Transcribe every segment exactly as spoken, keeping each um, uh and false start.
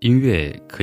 音乐可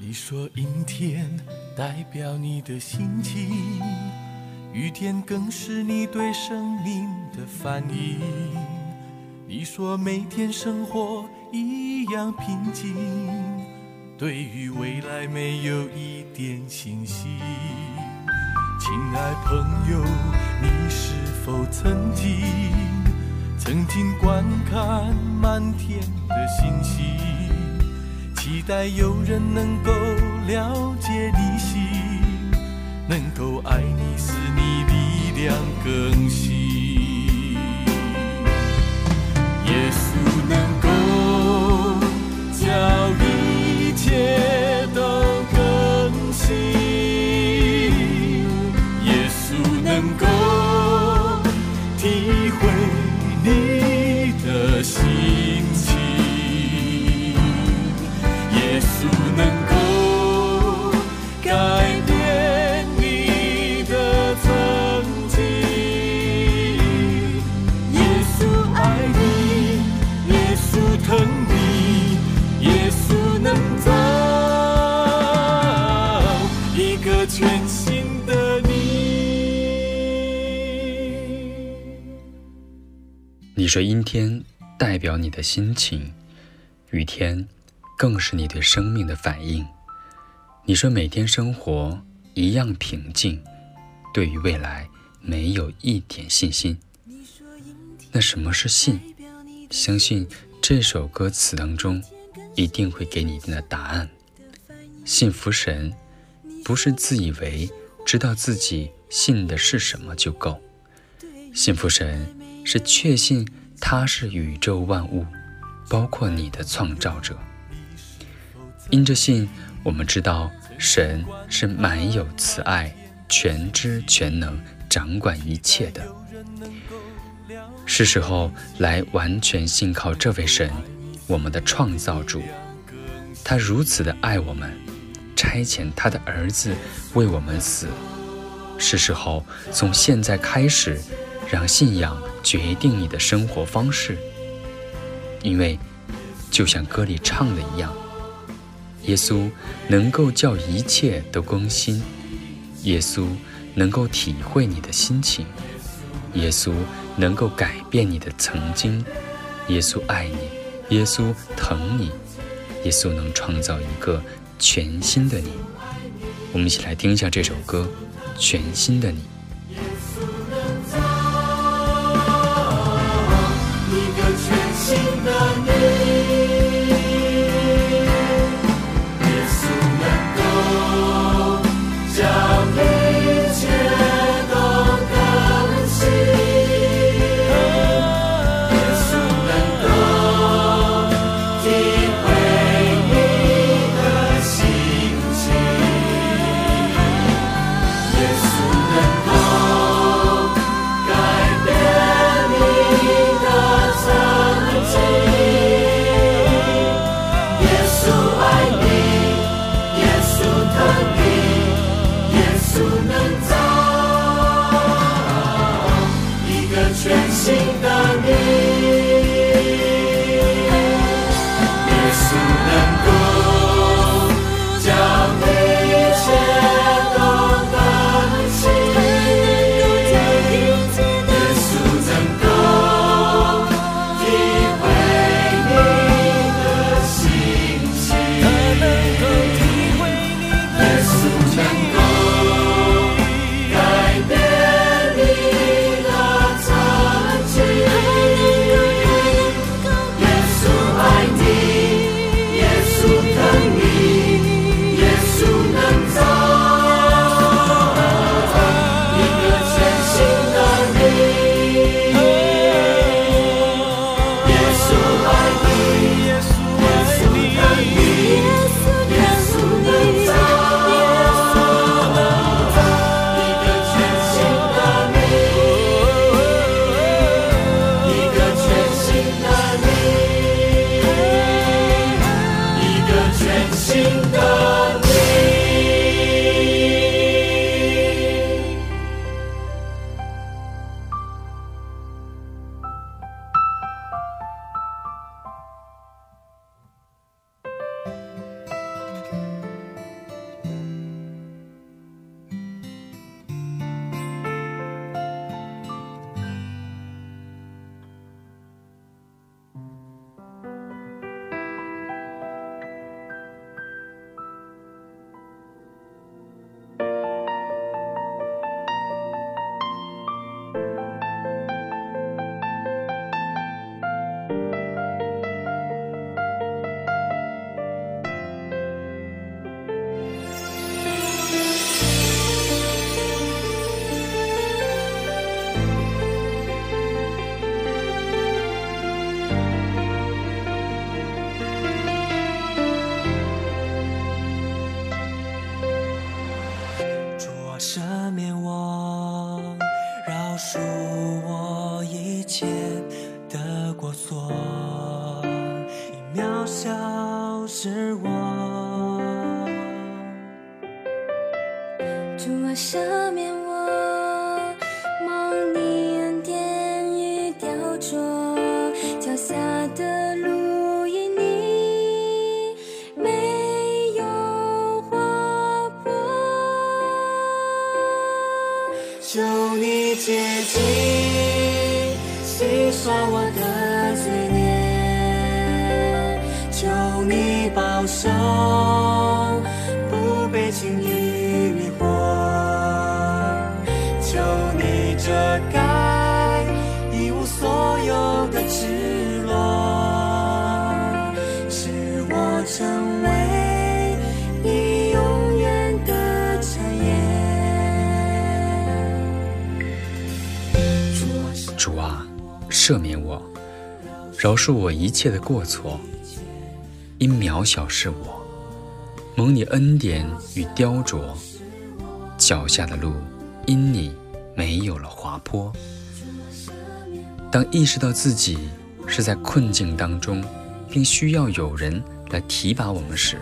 你说阴天代表你的心情，雨天更是你对生命的反应。你说每天生活一样平静，对于未来没有一点信心，那什么是信？相信这首歌词当中一定会给你的答案。幸福神不是自以为知道自己信的是什么就够，幸福神 是确信他是宇宙万物包括你的创造者。因着信我们知道神是满有慈爱全知全能掌管一切的。是时候来完全信靠这位神，我们的创造主。他如此的爱我们，差遣他的儿子为我们死。是时候从现在开始 让信仰决定你的生活方式，因为就像歌里唱的一样，耶稣能够叫一切都更新，耶稣能够体会你的心情，耶稣能够改变你的曾经，耶稣爱你，耶稣疼你，耶稣能创造一个全新的你。我们一起来听一下这首歌《全新的你》。 耶稣能够改变你的曾经，耶稣能够体会你的心情，耶稣能够改变你的曾经，耶稣能够主啊，赦免我蒙你恩典与雕琢，脚下的路因你没有滑坡，求你接近，洗刷我的罪孽，求你保守，不被情欲。遮盖一无所有的赤裸，使我成为你永远的产业。主啊，赦免我，饶恕我一切的过错，因渺小是我，蒙你恩典与雕琢，脚下的路因你没有了滑坡。当意识到自己是在困境当中，并需要有人来提拔我们时，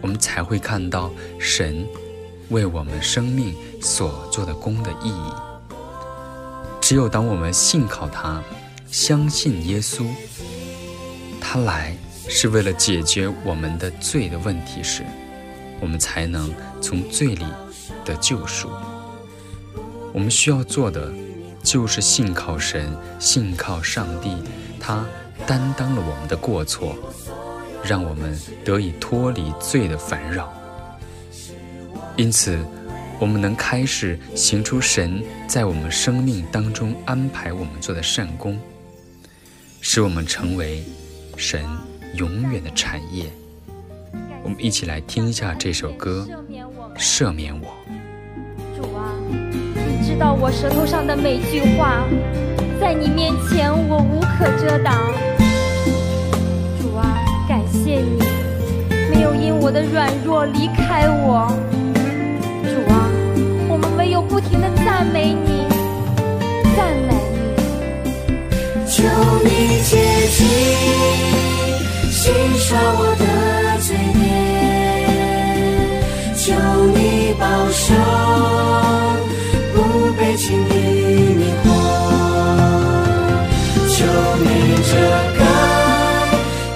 我们才会看到神为我们生命所做的功的意义。只有当我们信靠他，相信耶稣，他来是为了解决我们的罪的问题时，我们才能从罪里得救赎。我们需要做的就是信靠神，信靠上帝，他担当了我们的过错，让我们得以脱离罪的烦扰。因此，我们能开始行出神在我们生命当中安排我们做的善功，使我们成为神永远的产业。我们一起来听一下这首歌，赦免我。主啊，知道我舌头上的每句话，在你面前我无可遮挡。主啊，感谢你没有因我的软弱离开我。主啊，我们唯有不停地赞美你，赞美你。求你接近，洗刷我的罪孽，求你保守，不被情欲迷惑，求你遮盖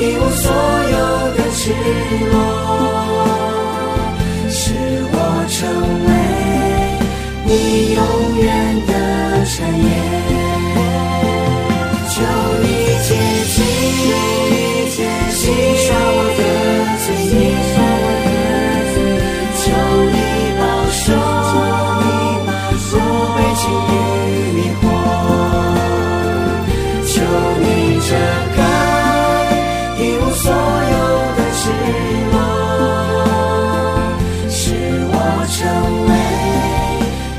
一无所有的赤裸，使我成为你永远的产业。求你接近，洗刷我的罪孽，求你保守，情欲迷惑，求你遮盖一无所有的赤裸，使我成为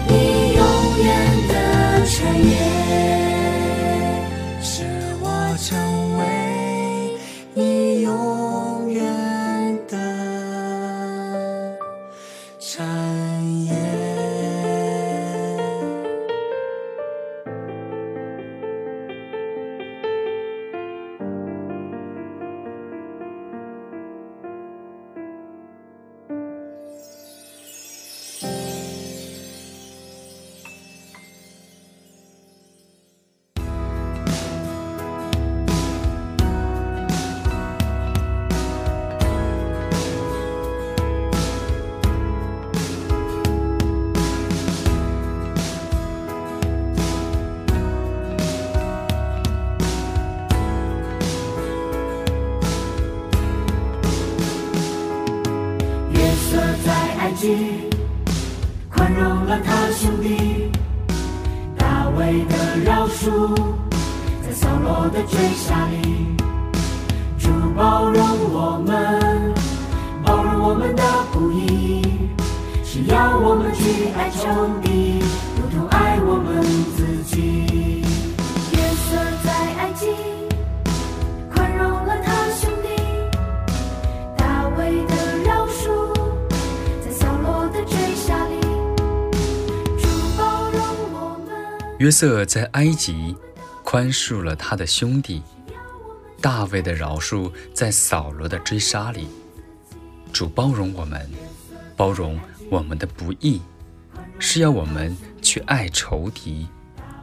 你永远的产业，使我成为你永远的产业。宽容了他兄弟大卫的饶恕，在扫罗的追杀里，主包容我们，包容我们的不义，是要我们去爱仇敌，如同爱我们自己。约瑟在埃及宽容了他兄弟大卫的饶恕，约瑟在埃及宽恕了他的兄弟，大卫的饶恕在扫罗的追杀里，主包容我们，包容我们的不义，是要我们去爱仇敌，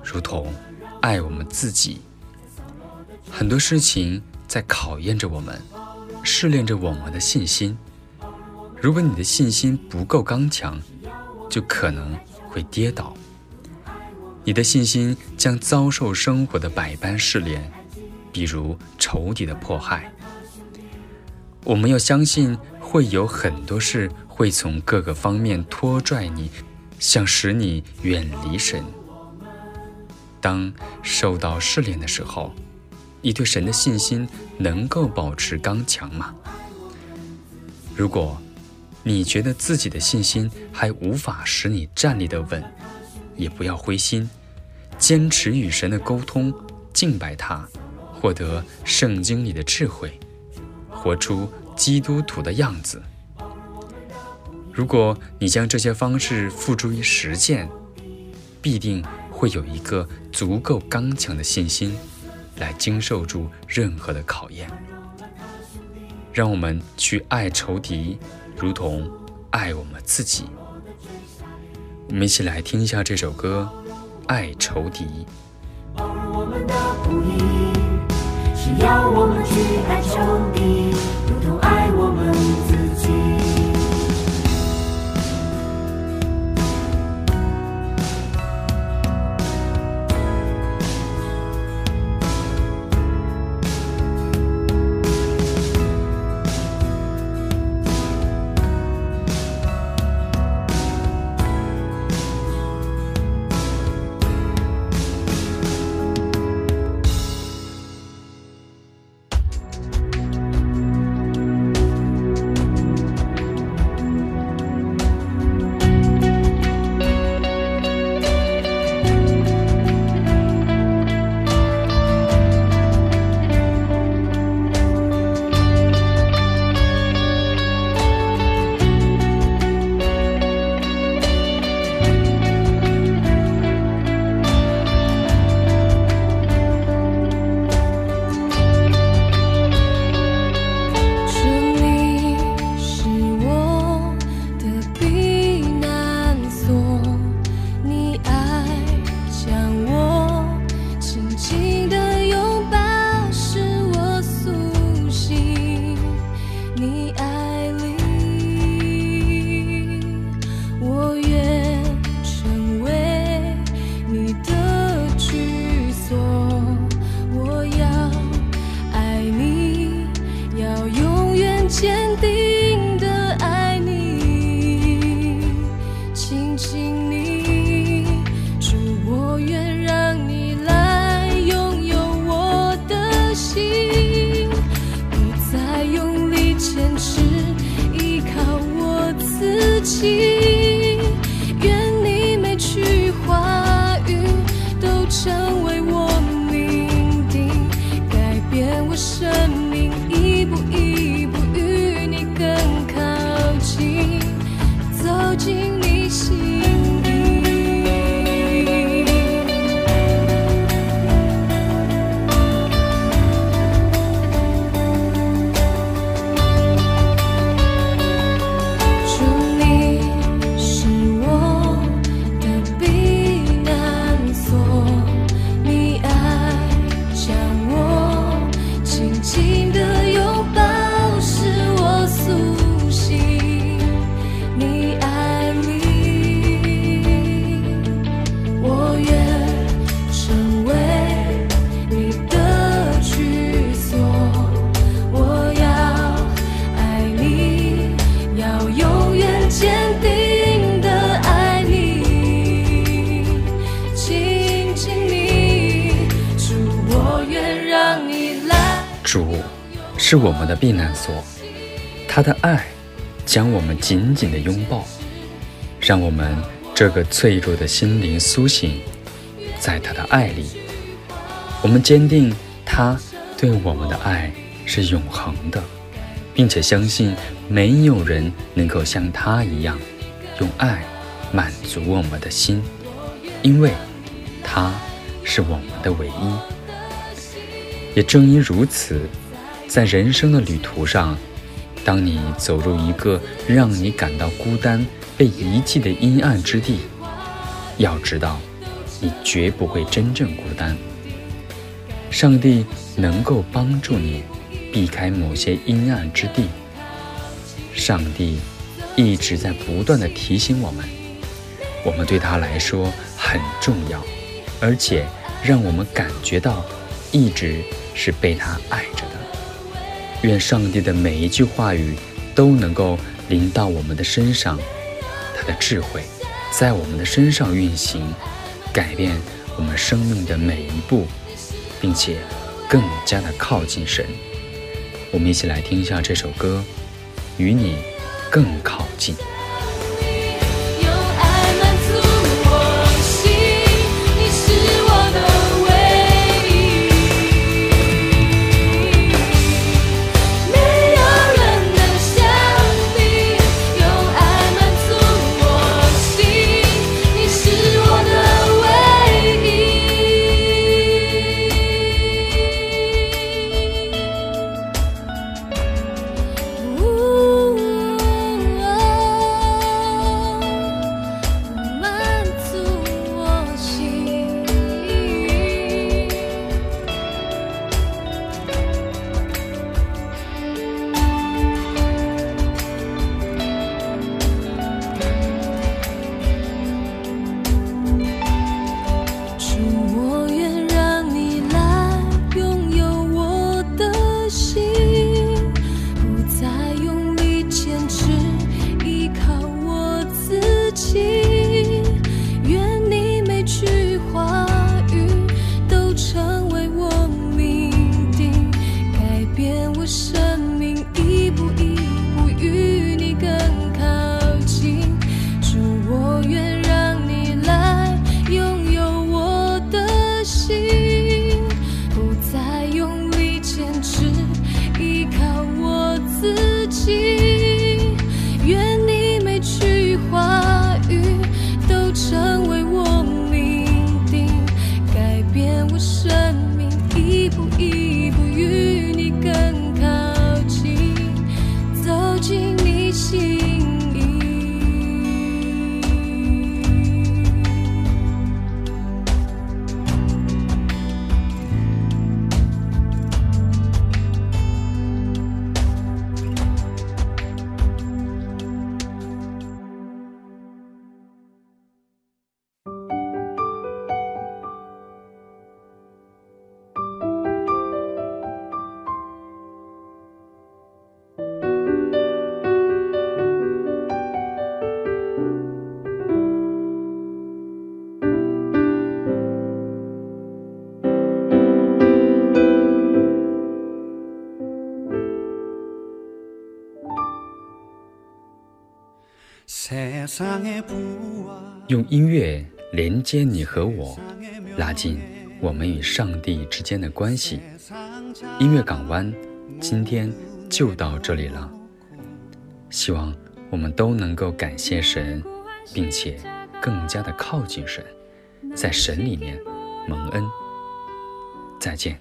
如同爱我们自己。很多事情在考验着我们，试炼着我们的信心。如果你的信心不够刚强，就可能会跌倒。你的信心将遭受生活的百般试炼，比如仇敌的迫害。我们要相信会有很多事会从各个方面拖拽你，想使你远离神。当受到试炼的时候，你对神的信心能够保持刚强吗？如果你觉得自己的信心还无法使你站立得稳，也不要灰心，坚持与神的沟通，敬拜他，获得圣经里的智慧，活出基督徒的样子。如果你将这些方式付诸于实践，必定会有一个足够刚强的信心来经受住任何的考验。让我们去爱仇敌，如同爱我们自己。我们一起来听一下这首歌《爱仇敌》。而我们的鼓励是要我们去爱仇敌，如同爱我们自己。主是我们的避难所，他的爱将我们紧紧地拥抱，让我们这个脆弱的心灵苏醒。在他的爱里，我们坚定他对我们的爱是永恒的，并且相信没有人能够像他一样用爱满足我们的心，因为他是我们的唯一。也正因如此，在人生的旅途上，当你走入一个让你感到孤单、被遗弃的阴暗之地，要知道，你绝不会真正孤单。上帝能够帮助你避开某些阴暗之地。上帝一直在不断地提醒我们，我们对他来说很重要，而且让我们感觉到一直是被他爱着的。愿上帝的每一句话语都能够临到我们的身上，他的智慧在我们的身上运行，改变我们生命的每一步，并且更加的靠近神。我们一起来听一下这首歌，与你更靠近。用音乐连接你和我，拉近我们与上帝之间的关系。音乐港湾今天就到这里了，希望我们都能够感谢神，并且更加的靠近神，在神里面蒙恩。再见。